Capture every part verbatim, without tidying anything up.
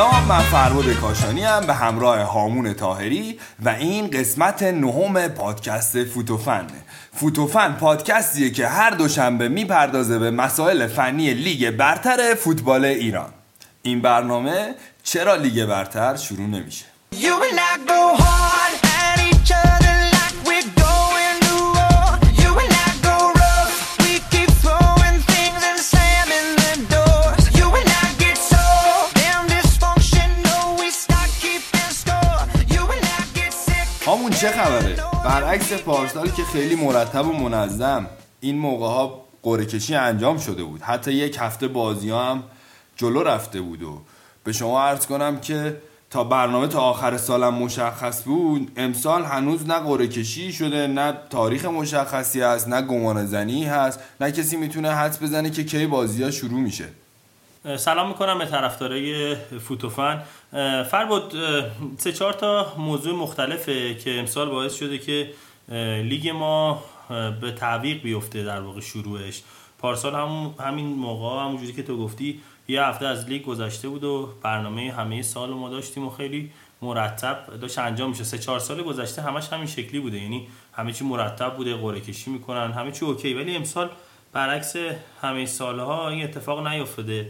سلام، من فربود کاشانی هم به همراه هامون طاهری و این قسمت نهم پادکست فوتوفن. فوتوفن پادکستیه که هر دوشنبه میپردازه به مسائل فنی لیگ برتر فوتبال ایران. این برنامه چرا لیگ برتر شروع نمیشه؟ همون چه خبره؟ برعکس پارسال که خیلی مرتب و منظم این موقع ها قرعه کشی انجام شده بود، حتی یک هفته بازی ها هم جلو رفته بود و به شما عرض کنم که تا برنامه تا آخر سالم مشخص بود، امسال هنوز نه قرعه کشی شده، نه تاریخ مشخصی هست، نه گمان زنی هست، نه کسی میتونه حدس بزنه که کی بازی ها شروع میشه. سلام میکنم به طرفدارای فوتوفن. فربود سه چهار تا موضوع مختلفه که امسال باعث شده که لیگ ما به تعویق بیفته، در واقع شروعش. پارسال هم همین موقع همونجوری که تو گفتی یه هفته از لیگ گذشته بود و برنامه همه سال ما داشتیم و خیلی مرتب داشت انجام میشه. سه چهار سال گذشته همش همین شکلی بوده، یعنی همه چی مرتب بوده، قرعه کشی میکنن، همه چی اوکی. ولی امسال برعکس همه سالها این اتفاق نیفتاده.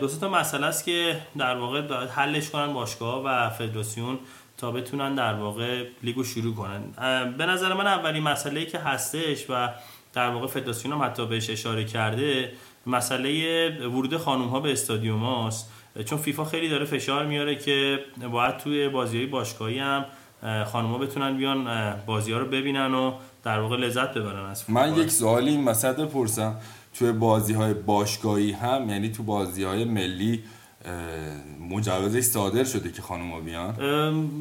دو سه تا مسئله است که در واقع باید حلش کنن باشگاه و فدراسیون تا بتونن در واقع لیگو شروع کنن. به نظر من اولین مسئله‌ای که هستش و در واقع فدراسیون هم حتی بهش اشاره کرده، مسئله ورود خانم‌ها به استادیوم‌هاست. چون فیفا خیلی داره فشار میاره که باید توی بازی‌های باشگاهی هم خانم‌ها بتونن بیان بازی‌ها رو ببینن و در واقع لذت ببرن از فوتبال. من یک سوالی این مسئله پرسم، توی بازی‌های باشگاهی هم، یعنی تو بازی‌های ملی مجوزش صادر شده که خانم‌ها بیان؟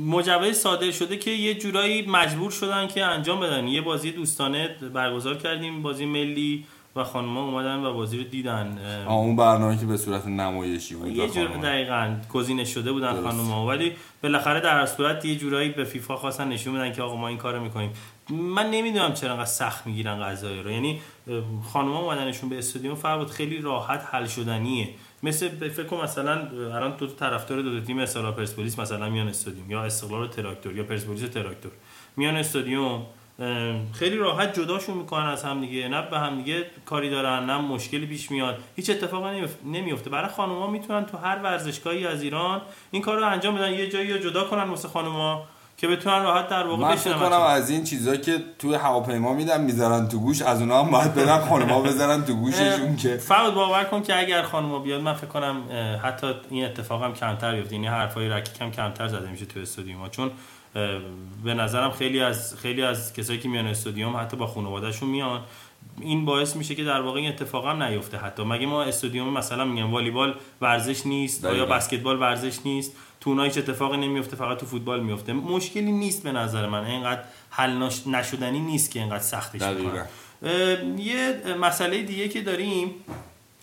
مجوز صادر شده که یه جورایی مجبور شدن که انجام بدن. یه بازی دوستانه برگزار کردیم، بازی ملی، و خانم‌ها اومدن و بازی رو دیدن. آه اون برنامه که به صورت نمایشی بود، یه جور دقیقاً گزینش شده بودن خانم‌ها، ولی بالاخره در هر صورت یه جورایی به فیفا خواستن نشون بدن که آقا ما این کارو می‌کنیم. من نمیدونم چرا انقدر سخت میگیرن قضایی رو، یعنی خانم‌ها اومدنشون به استادیوم فرود خیلی راحت حل شدنیه. مثل فکر کنم مثلا الان تو طرفدار دو تیم مثلا پرسپولیس مثلا میان استادیوم، یا استقلال و تراکتور، یا پرسپولیس و تراکتور میان استادیوم، خیلی راحت جداشون میکنن از هم دیگه، نه به هم دیگه کاری دارن، نه مشکلی پیش میاد، هیچ اتفاقی نمیفته. برای خانم‌ها میتونن تو هر ورزشگاهی از ایران این کارو انجام بدن، یه جایی رو جدا کنن واسه خانم‌ها که بتونن راحت در واقع بشینن. من فکر کنم از این چیزا که توی هواپیما میدن میذارن تو گوش، از اونها هم باید بدن خانم‌ها بذارن تو گوششون که فرض باور کن که اگر خانم‌ها بیاد، من فکر کنم حتی این اتفاقم کمتر میفته، یعنی حرفای رکیکم کمتر زده میشه تو استادیوم‌ها. چون به نظرم خیلی از خیلی از کسایی که میان استادیوم حتی با خانواده‌شون میان، این باعث میشه که در واقع این اتفاق هم نیفته. حتی مگه ما استادیوم مثلا میگم والیبال ورزش نیست یا بسکتبال ورزش نیست؟ تو اونها هیچ اتفاقی نمیفته، فقط تو فوتبال میفته. مشکلی نیست به نظر من، اینقدر حل نشدنی نیست که اینقدر سختش کنه. یه مسئله دیگه که داریم،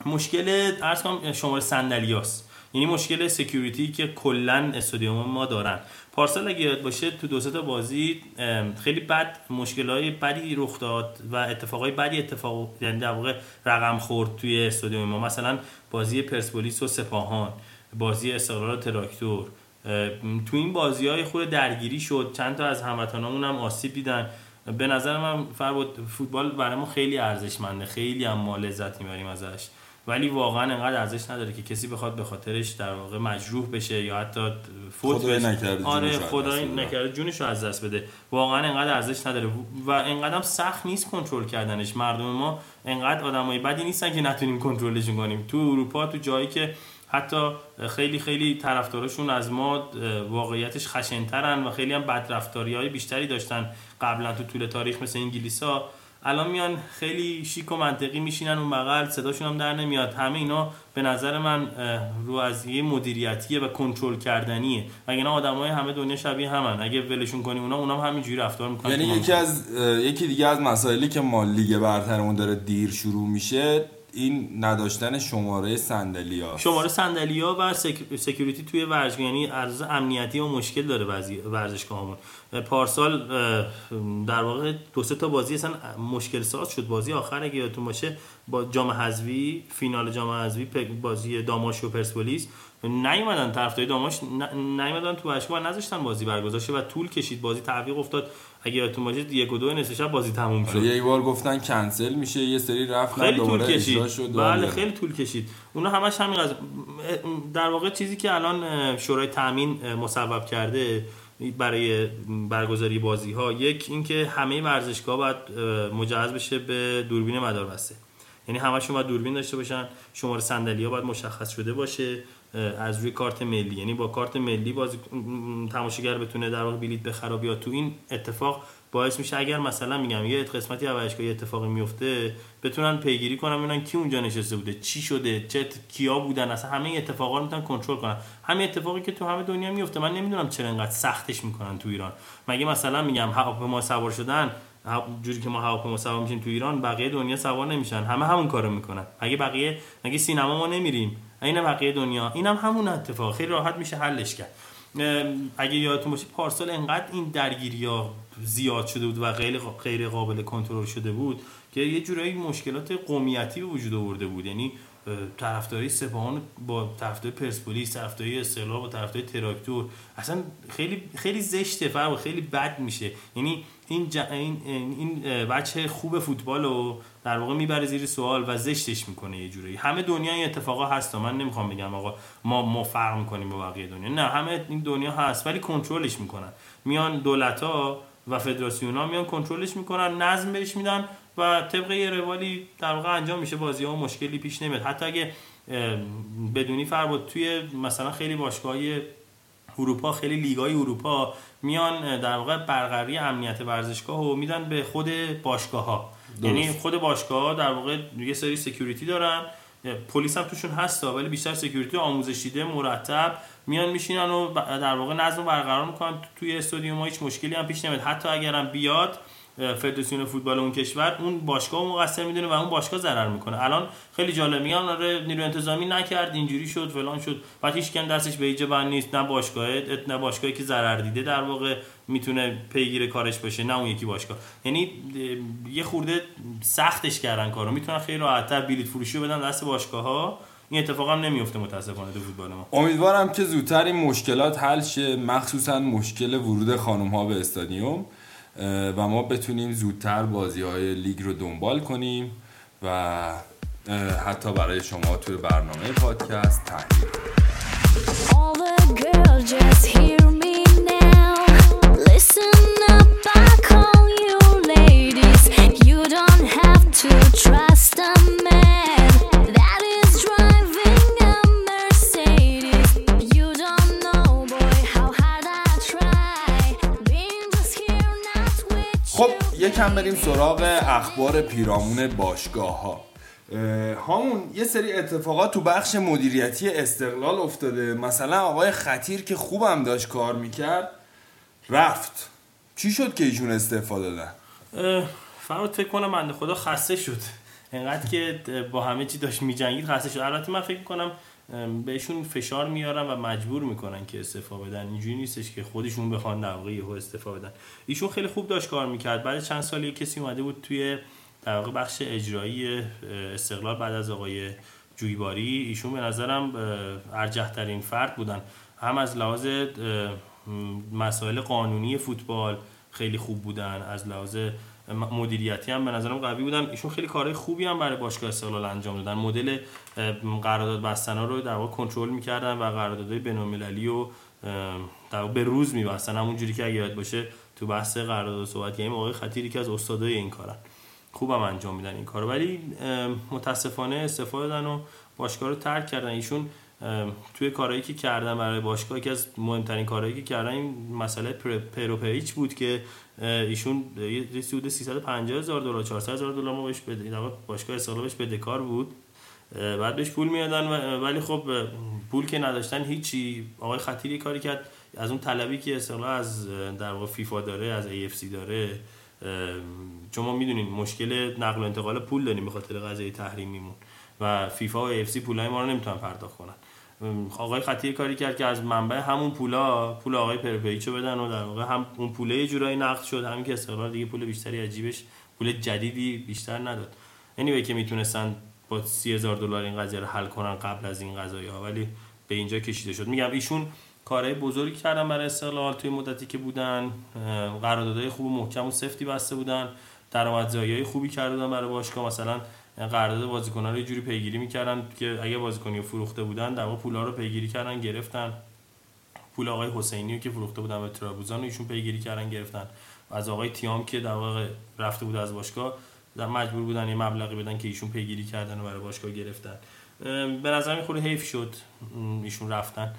مشکل عرض کنم شماره صندلیاست، یعنی مشکل سکیوریتی که کلا استادیوم ما دارن. پارسال اگه یاد باشه تو دو سه تا بازی خیلی بد مشکل‌های بدی رخ داد و اتفاقای بدی اتفاق، یعنی در واقع رقم خورد توی استادیوم ما. مثلا بازی پرسپولیس و سپاهان، بازی استقلال و تراکتور، تو این بازی‌های خود درگیری شد، چند تا از هموطنامون هم آسیب دیدن. به نظر من فوتبال برای ما خیلی ارزشمنده، خیلی هم ما لذت می‌بریم ازش، ولی واقعا انقدر ارزش نداره که کسی بخواد به خاطرش در واقع مجروح بشه یا حتی فوت بشه. آره خدای نکرده جونشو از دست بده. واقعا انقدر ارزش نداره و انقدر هم سخت نیست کنترل کردنش. مردم ما انقدر آدمای بدی نیستن که نتونیم کنترلشون کنیم. تو اروپا، تو جایی که حتی خیلی خیلی طرفداراشون از ما واقعیتش خشن‌ترن و خیلی هم بدرفتاری‌های بیشتری داشتن قبلا تو طول تاریخ، مثل انگلیس‌ها، الان میان خیلی شیک و منطقی میشینن اون بغل، صداشون هم در نمیاد. همه اینا به نظر من رو از یه مدیریتیه و کنترل کردنیه. مگه اینا آدمای همه دنیا شبیه همن، اگه ولشون کنی اونا اونام همینجوری رفتار میکنن. یعنی یکی از یکی دیگه از مسائلی که ما لیگ برترمون داره دیر شروع میشه، این نداشتن شماره صندلی‌ها، شماره صندلی‌ها و سک... سکیوریتی توی ورزش، یعنی عرض امنیتی و مشکل داره وزی... ورزشگاهمون. پارسال در واقع دو سه تا بازی اصلا مشکل ساز شد. بازی آخر اگه یادتون باشه با جام حذفی، فینال جام حذفی، بازی داماش و پرسپولیس، نیومدن طرفدارای داماش نیومدن تو اشکو و نذاشتن بازی برگزار شه و طول کشید، بازی تعویق افتاد. اگه یادتون باشه یک و دو نصف شب بازی تموم شد. یه بار گفتن کنسل میشه، یه سری رفتن دوباره اجرا شد. بله خیلی طول کشید. اونا همش همین قضیه در واقع، چیزی که الان شورای تامین مسبب کرده برای برگزاری بازی ها، یک اینکه همه ورزشگاه باید مجهز بشه به دوربین مداربسته، یعنی همشون باید دوربین داشته باشن، شماره صندلی ها باید مشخص شده باشه از روی کارت ملی، یعنی با کارت ملی باز تماشاگر بتونه در واقع بلیت بخره. یا تو این اتفاق باعث میشه اگر مثلا میگم یه قسمتی از ورزشگاه اتفاقی میفته بتونن پیگیری کنن، ببینن کی اونجا نشسته بوده، چی شده، چه کیا بودن، اصلا همه اتفاقا رو میتونن کنترل کنن. همین اتفاقی که تو همه دنیا میفته، من نمیدونم چرا اینقدر سختش میکنن تو ایران. مگه مثلا میگم هواپیما سوار شدن، جوری که ما هواپیما سوار میشیم تو ایران بقیه دنیا سوار نمیشن؟ همه همون کارو میکنن. مگه بقیه، مگه سینما ما نمیریم؟ اینم بقیه دنیا، اینم هم همون اتفاق. خیلی راحت میشه حلش کرد. اگه یادتون باشه پارسال انقدر این درگیری‌ها زیاد شده بود و غیر غیر قابل کنترل شده بود که یه جورایی مشکلات قومیتی به وجود آورده بود، یعنی طرفداری سپاهان با طرفداری پرسپولیس، طرفداری استقلال با طرفداری تراکتور، اصلا خیلی خیلی زشته فرق، خیلی بد میشه. یعنی این ج... این این بچه خوب فوتبالو در واقع میبره زیر سوال و زشتش میکنه یه جوری. همه دنیا این اتفاقا هست، من نمیخوام بگم آقا ما ما فرق میکنیم با بقیه دنیا، نه همه این دنیا هست، ولی کنترلش میکنن. میان دولت‌ها و فدراسیون‌ها میان کنترلش میکنن، نظم بهش میدن و طبق یه روالی در واقع انجام میشه بازی‌ها و مشکلی پیش نمیاد. حتی اگه بدونی فرباد توی مثلا خیلی باشگاه‌های اروپا، خیلی لیگ‌های اروپا میان در واقع برقراری امنیت ورزشگاهو میدن به خود باشگاه‌ها، یعنی خود باشگاه‌ها در واقع یه سری سکیوریتی دارن، پلیس هم توشون هستا، ولی بیشتر سکیوریتی آموزش دیده مرتب میان میشینن و در واقع نظم برقرار میکنن توی استادیوم‌ها، هیچ مشکلی هم پیش نمیاد. حتی اگرم بیاد فدراسیون فوتبال اون کشور، اون باشگاه مقصر میدونه و اون باشگاه ضرر میکنه. الان خیلی جالب میگن آره نیروی انتظامی نکرد، اینجوری شد، فلان شد، بعد هیچ کم دستش به ایجا بند نیست، نه باشگاه نه باشگاهی که ضرر دیده در واقع میتونه پیگیر کارش باشه، نه اون یکی باشگاه. یعنی یه خورده سختش کردن کارو، میتونن خیلی راحت‌تر بلیط فروشی رو بدن دست باشگاه‌ها. این اتفاق هم نمیفته متاسفانه تو فوتبال ما. امیدوارم که زودتر این مشکلات حل شه، مخصوصا مشکل ورود خانم‌ها به استادیوم و ما بتونیم زودتر بازی‌های لیگ رو دنبال کنیم و حتی برای شما توی برنامه پادکست تحلیل کنیم. یکم بریم سراغ اخبار پیرامون باشگاه ها. هامون یه سری اتفاقات تو بخش مدیریتی استقلال افتاده. مثلا آقای خطیر که خوبم داشت کار میکرد رفت. چی شد که ایشون استعفا دادن؟ فرات فکر کنم بنده خدا خسته شد، اینقدر که با همه چی داشت میجنگید خسته شد. البته من فکر کنم بهشون فشار میارن و مجبور میکنن که استعفا بدن، اینجوری نیستش که خودشون بخوان در واقع یهو استعفا بدن. ایشون خیلی خوب داشت کار میکرد. بعد چند سالی کسی اومده بود توی در واقع بخش اجرایی استقلال بعد از آقای جویباری، ایشون به نظرم ارجح ترین فرد بودن، هم از لحاظ مسائل قانونی فوتبال خیلی خوب بودن، از لحاظ مدیریتی هم به نظرم قوی بودن. ایشون خیلی کارهای خوبی هم برای باشگاه استقلال انجام دادن، مدل قرارداد بستنا رو در واقع کنترل می‌کردن و قراردادهای بین‌المللی رو در واقع به روز می‌بستن، همونجوری که اگه یاد باشه تو بحث قرارداد صحبت کردیم. آقای خطیری که از استادای این کارن، خوبم انجام میدن این کارو، ولی متاسفانه استعفا دادن و باشگاه رو ترک کردن. ایشون توی کارهایی که کردن برای باشگاه، یکی از مهمترین کارهایی که کردن این مسئله پروپریچ بود که ایشون یه سود سیصد و پنجاه هزار دلار چهارصد هزار دلار ما بهش بده، در واقع باشگاه استقلال بهش بدهکار بود، بعد بهش پول میدادن، ولی خب پول که نداشتن هیچی. آقای خطیری کاری کرد از اون طلبی که استقلال از در واقع فیفا داره، از ای اف سی داره، چون ما میدونین مشکل نقل و انتقال پول داریم به خاطر قضیه تحریمیمون، و فیفا و اف سی پولای ما رو نمیتونن پرداخت کنن. آقای خطیر کاری کرد که از منبع همون پولا پول آقای پرپیکتو بدن و در واقع هم اون پوله یه جورایی نقد شد، همین که استقلال دیگه پول بیشتری از جیبش، پول جدیدی بیشتر نداد. انیوی anyway که میتونستن با سی هزار دلار این قضیه رو حل کنن قبل از این قضایا، ولی به اینجا کشیده شد. میگم ایشون کارهای بزرگی کردن برای استقلال توی مدتی که بودن، قراردادهای خوب و محکم و سفتی بسته بودن، درآمدزایی‌های خوبی کردن برای باشگاه. مثلا قرارداد بازیکن‌ها رو یه جوری پیگیری می‌کردن که اگه بازیکنی فروخته بودن در واقع پولا رو پیگیری کردن گرفتن. پول آقای حسینی رو که فروخته بودن به ترابوزان رو ایشون پیگیری کردن گرفتن. و از آقای تیام که در واقع رفته بود از باشگاه مجبور بودن یه مبلغی بدن که ایشون پیگیری کردن و برای باشگاه گرفتن. به نظر من خیلی حیف شد ایشون رفتن.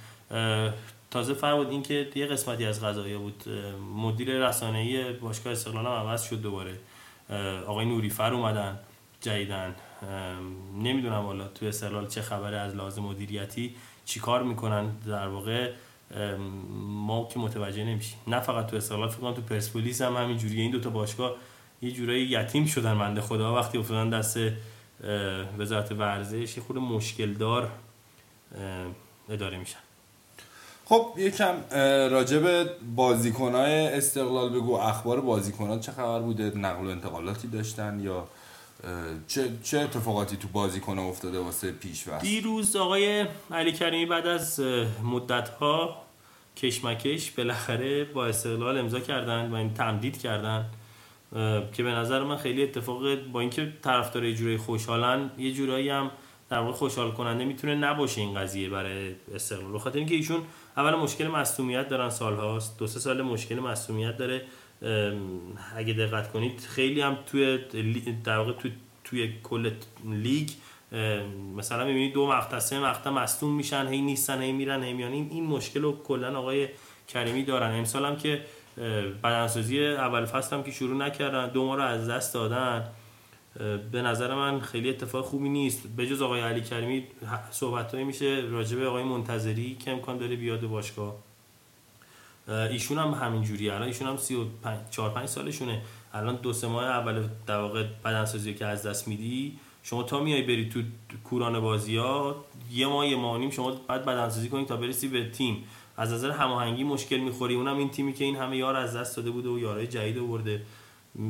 تازه فرمود این که یه قسمتی از قضایا بود، مدیر رسانه‌ای باشگاه استقلال هم عوض شد دوباره، آقای نوری فر اومدن جدیدن. نمیدونم والا تو استقلال چه خبره، از لحاظ مدیریتی چی کار میکنن در واقع ما که متوجه نمیشیم. نه فقط تو استقلال، فکر کنم تو پرسپولیس هم همینجوریه. این دوتا باشگاه یه جورایی یتیم شدن بنده خدا وقتی افتادن دست وزارت ورزش، یه خود مشکل دار اداره میشن. خب یکم راجع به بازیکن‌های استقلال بگو، اخبار بازیکنان چه خبر بوده؟ نقل و انتقالاتی داشتن یا چه چه اتفاقاتی تو بازیکن‌ها افتاده واسه پیش‌ورد؟ دیروز آقای علی کریمی بعد از مدت‌ها کشمکش بالاخره با استقلال امضا کردن و این تمدید کردن که به نظر من خیلی اتفاق، با اینکه طرفدار یه جوری خوشحالن یه جورایی هم در واقع خوشحال کننده میتونه نباشه این قضیه برای استقلال، به خاطر اینکه ایشون اول مشکل معصومیت دارن، سالهاست، دو سه سال مشکل معصومیت داره. اگه دقت کنید خیلی هم توی در واقع تو توی کل لیگ مثلا میبینید دو مقطع سه مقطع مصدوم میشن، هی نیستن، هی میرن، هی میان. این مشکل رو کلا آقای کریمی دارن. امسال هم که بدنسازی اول فصل هم که شروع نکردن، دو ماه رو از دست دادن، به نظر من خیلی اتفاق خوبی نیست. به جز آقای علی کریمی صحبت‌هایی میشه راجع به آقای منتظری که امکان داره بیاد باشگاه. ایشون هم همینجوریه، الان ایشون هم سی و چهار پنج سالشونه. الان دو سه ماه اول در واقع بدنسازی که از دست میدی، شما تا میای بری تو کوران بازی‌ها یه ماه یه ماه نیم شما بعد بدنسازی کنید تا برسی به تیم. از نظر هماهنگی مشکل می‌خوری، اونم این تیمی که این همه یار از دست داده بوده و یارای جدید آورده.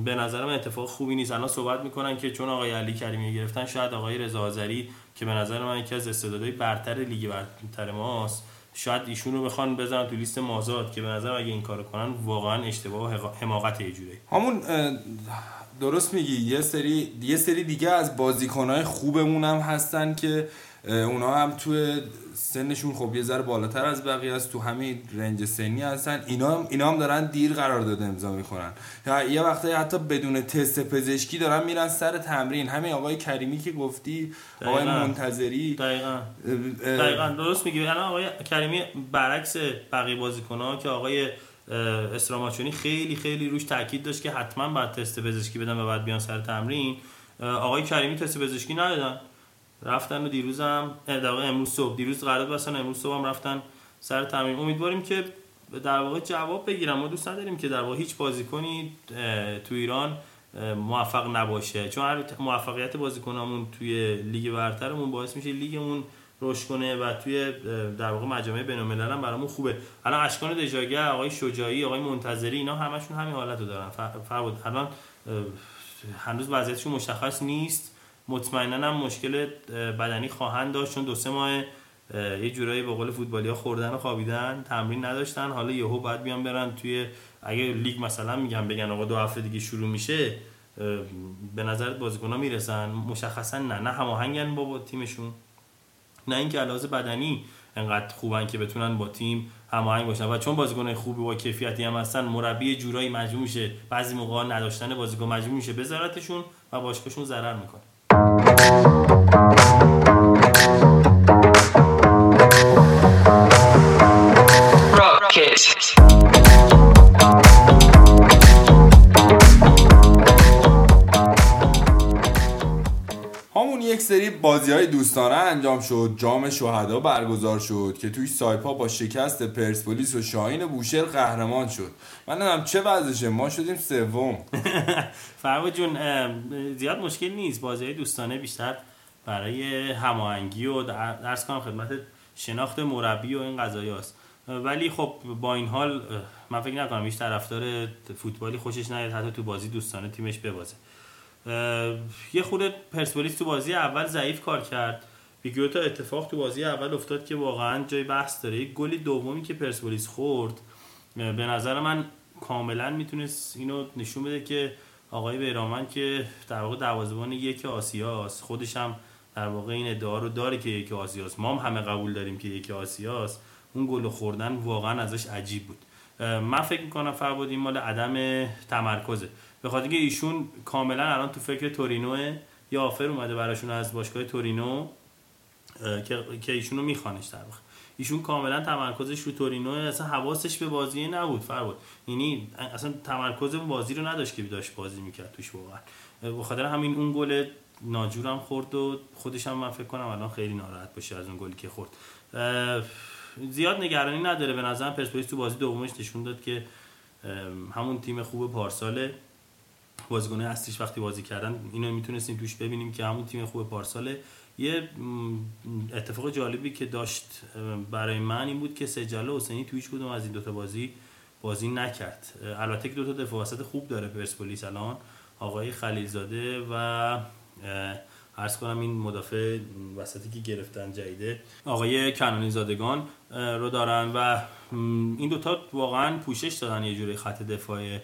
به نظر من اتفاق خوبی نیست. الان صحبت میکنن که چون آقای علی کریمی گرفتن شاید آقای رضا آذری که به نظر من یکی از استعدادهای برتر لیگ برتر ماست، شاید ایشون رو بخوان بزنن تو لیست مازاد، که به نظر من اگه این کارو کنن واقعا اشتباه و حماقت یه جوری. همون درست میگی، یه سری یه سری دیگه از بازیکن‌های خوبمون هم هستن که اونا هم تو سنشون خب یه ذره بالاتر از بقیه است، تو همین رنج سنی هستن، اینا هم اینا هم دارن دیر قرارداد امضا میکنن، یه وقتایی حتی بدون تست پزشکی دارن میرن سر تمرین. همین آقای کریمی که گفتی، آقای منتظری دقیقاً دقیقاً درست میگی. الان آقای کریمی برعکس بقیه بازیکن‌ها که آقای استراماچونی خیلی خیلی روش تاکید داشت که حتما باید تست پزشکی بدن و بعد بیان سر تمرین، آقای کریمی تست پزشکی ندادن، رفتن و دیروزم در واقع امروز صبح دیروز قرارداد بستن، امروز صبح هم رفتن سر تمرین. امیدواریم که در واقع جواب بگیرن. ما دوست نداریم که در واقع هیچ بازیکنی تو ایران موفق نباشه، چون موفقیت بازیکنامون توی لیگ برترمون باعث میشه لیگمون روش کنه و توی در واقع مجامع بین الملل هم برامون خوبه. الان اشکان دژاگه، آقای شجاعی، آقای منتظری، اینا همشون همین حالتو دارن. فرود الان هنوز وضعیتشون مشخص نیست، مطمئناً هم مشکل بدنی خواهند داشت، چون دو سه ماه یه جورایی به قول فوتبالی‌ها خوردن و خوابیدن، تمرین نداشتن. حالا یهو بعد بیان برن توی اگه لیگ مثلا میگم بگن آقا دو هفته دیگه شروع میشه، به نظرت بازیکن‌ها میرسن؟ مشخصاً نه، نه هماهنگن با, با تیمشون، نه اینکه علاوه بدنی انقدر خوبن که بتونن با تیم هماهنگ باشن. و چون بازیکن‌های خوبی با کیفیتی هم هستن، مربی جورایی مجبور میشه بعضی موقعا نداشتن بازیکن مجبور میشه بذارتشون و باشگاهشون ضرر میکنه. همون یک سری بازی‌های دوستانه انجام شد. جام شهدا برگزار شد که توی سایپا با شکست پرسپولیس و شاهین بوشهر قهرمان شد. من نمی‌دونم چه وضعشه، ما شدیم سوم. فرو جون زیاد مشکل نیست، بازی‌های دوستانه بیشتر برای هماهنگی و درس کنم خدمت شناخت مربی و این قضایاست. ولی خب با این حال من فکر نکنم هیچ طرفدار فوتبالی خوشش نیاد حتی تو بازی دوستانه تیمش ببازه. یه خورده پرسپولیس تو بازی اول ضعیف کار کرد. بیگوتا اتفاق تو بازی اول افتاد که واقعا جای بحث داره. یک گل دومی که پرسپولیس خورد به نظر من کاملا میتونست اینو نشون بده که آقای بیرانوند که در واقع دروازه‌بان یک آسیاست، خودش هم در واقع این ادعا رو داره که یک آسیاست، ما هم همه قبول داریم که یک آسیاست، اون گل خوردن واقعا ازش عجیب بود. من فکر می‌کنم فرباد این مال عدم تمرکزه، به خاطر اینکه ایشون کاملا الان تو فکر تورینوه، یه آفر اومده براشون از باشگاه تورینو که که ایشونو میخوانش در واقع. ایشون کاملا تمرکزش رو تورینو، اصلا حواسش به بازی نبود فرباد، یعنی اصلا تمرکز بازی رو نداشت که داشت بازی میکرد توش واقعا. به خاطر همین اون گل ناجورم خورد و خودش هم من فکر کنم الان خیلی ناراحت باشه از اون گلی که خورد. زیاد نگرانی نداره، به نظر پرسپولیس تو بازی دومش نشون داد که همون تیم خوب پارسال بازیکن‌های اصلیش وقتی بازی کردن اینو میتونستیم توش ببینیم که همون تیم خوب پارسال. یه اتفاق جالبی که داشت برای من این بود که سجلا حسینی تو هیچ کدوم از این دوتا بازی بازی نکرد. البته که دوتا دفاع وسط خوب داره پرسپولیس الان، آقای خلیزاده و عرض کنم این مدافع وسطی که گرفتن جدیده آقای کنانیزادگان رو دارن و این دوتا واقعا پوشش دادن یه جوری خط دفاع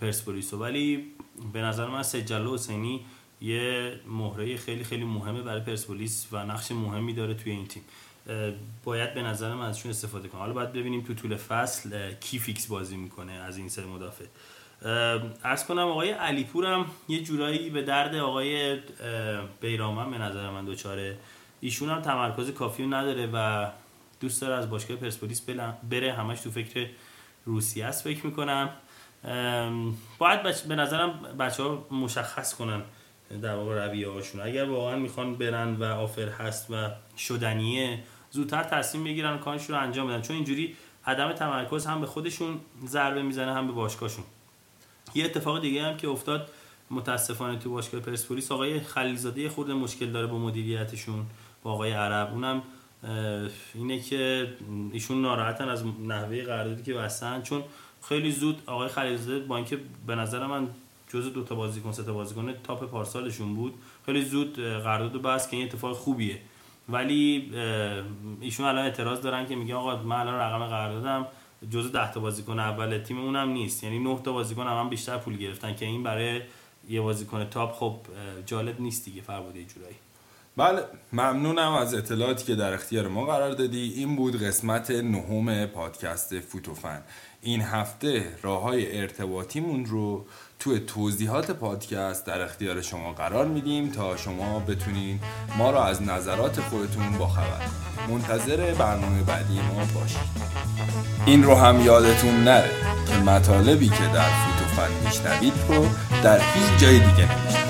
پرسپولیس. ولی به نظر من سجلا حسینی یه مهره خیلی خیلی مهمه برای پرسپولیس و نقش مهمی داره توی این تیم، باید به نظر من ازشون استفاده کنه. حالا باید ببینیم تو طول فصل کی فیکس بازی میکنه از این سه مدافع. عرض کنم آقای علیپور هم یه جورایی به درد آقای بیرانوند به نظر من دوچاره، ایشون هم تمرکز کافی نداره و دوست داره از باشگاه پرسپولیس بره، همش تو فکر روسیه است فکر میکنم. باید بچ... به نظرم بچه ها مشخص کنن در واقع رویه هاشون، اگر واقعا میخوان برن و آفر هست و شدنیه زودتر تصمیم بگیرن کارشون رو انجام بدن، چون اینجوری عدم تمرکز هم به خودشون ضربه میزنه هم به باشگاهشون. یه اتفاق دیگه هم که افتاد متاسفانه تو باشگاه پرسپولیس، آقای خلیزاده خورده مشکل داره با مدیریتشون با آقای عرب، اونم اینه که ایشون ناراحتن از نحوه قراردادی که بستن، چون خیلی زود آقای خلیزاده با اینکه به نظر من جزو دو تا بازیکن سه تا بازیکن تاپ پارسالشون بود، خیلی زود قرارداد بست که این اتفاق خوبیه، ولی ایشون الان اعتراض دارن که میگن آقا من الان رقم قراردادم جزو ده تا بازیکن اول تیم اونم نیست، یعنی نه تا بازیکن هم, هم بیشتر پول گرفتن که این برای یه بازیکن تاپ خب جالب نیست دیگه فرباد یه جورایی. بله ممنونم از اطلاعاتی که در اختیار ما قرار دادی. این بود قسمت نهم پادکست فوتوفن. این هفته راه‌های ارتباطیمون رو تو توضیحات پادکست در اختیار شما قرار میدیم تا شما بتونین ما رو از نظرات خودتون باخبر. منتظر برنامه بعدی ما باشید. این رو هم یادتون نره که مطالبی که در فوتوفن میشنوید رو در هیچ جای دیگه نمیشنوید.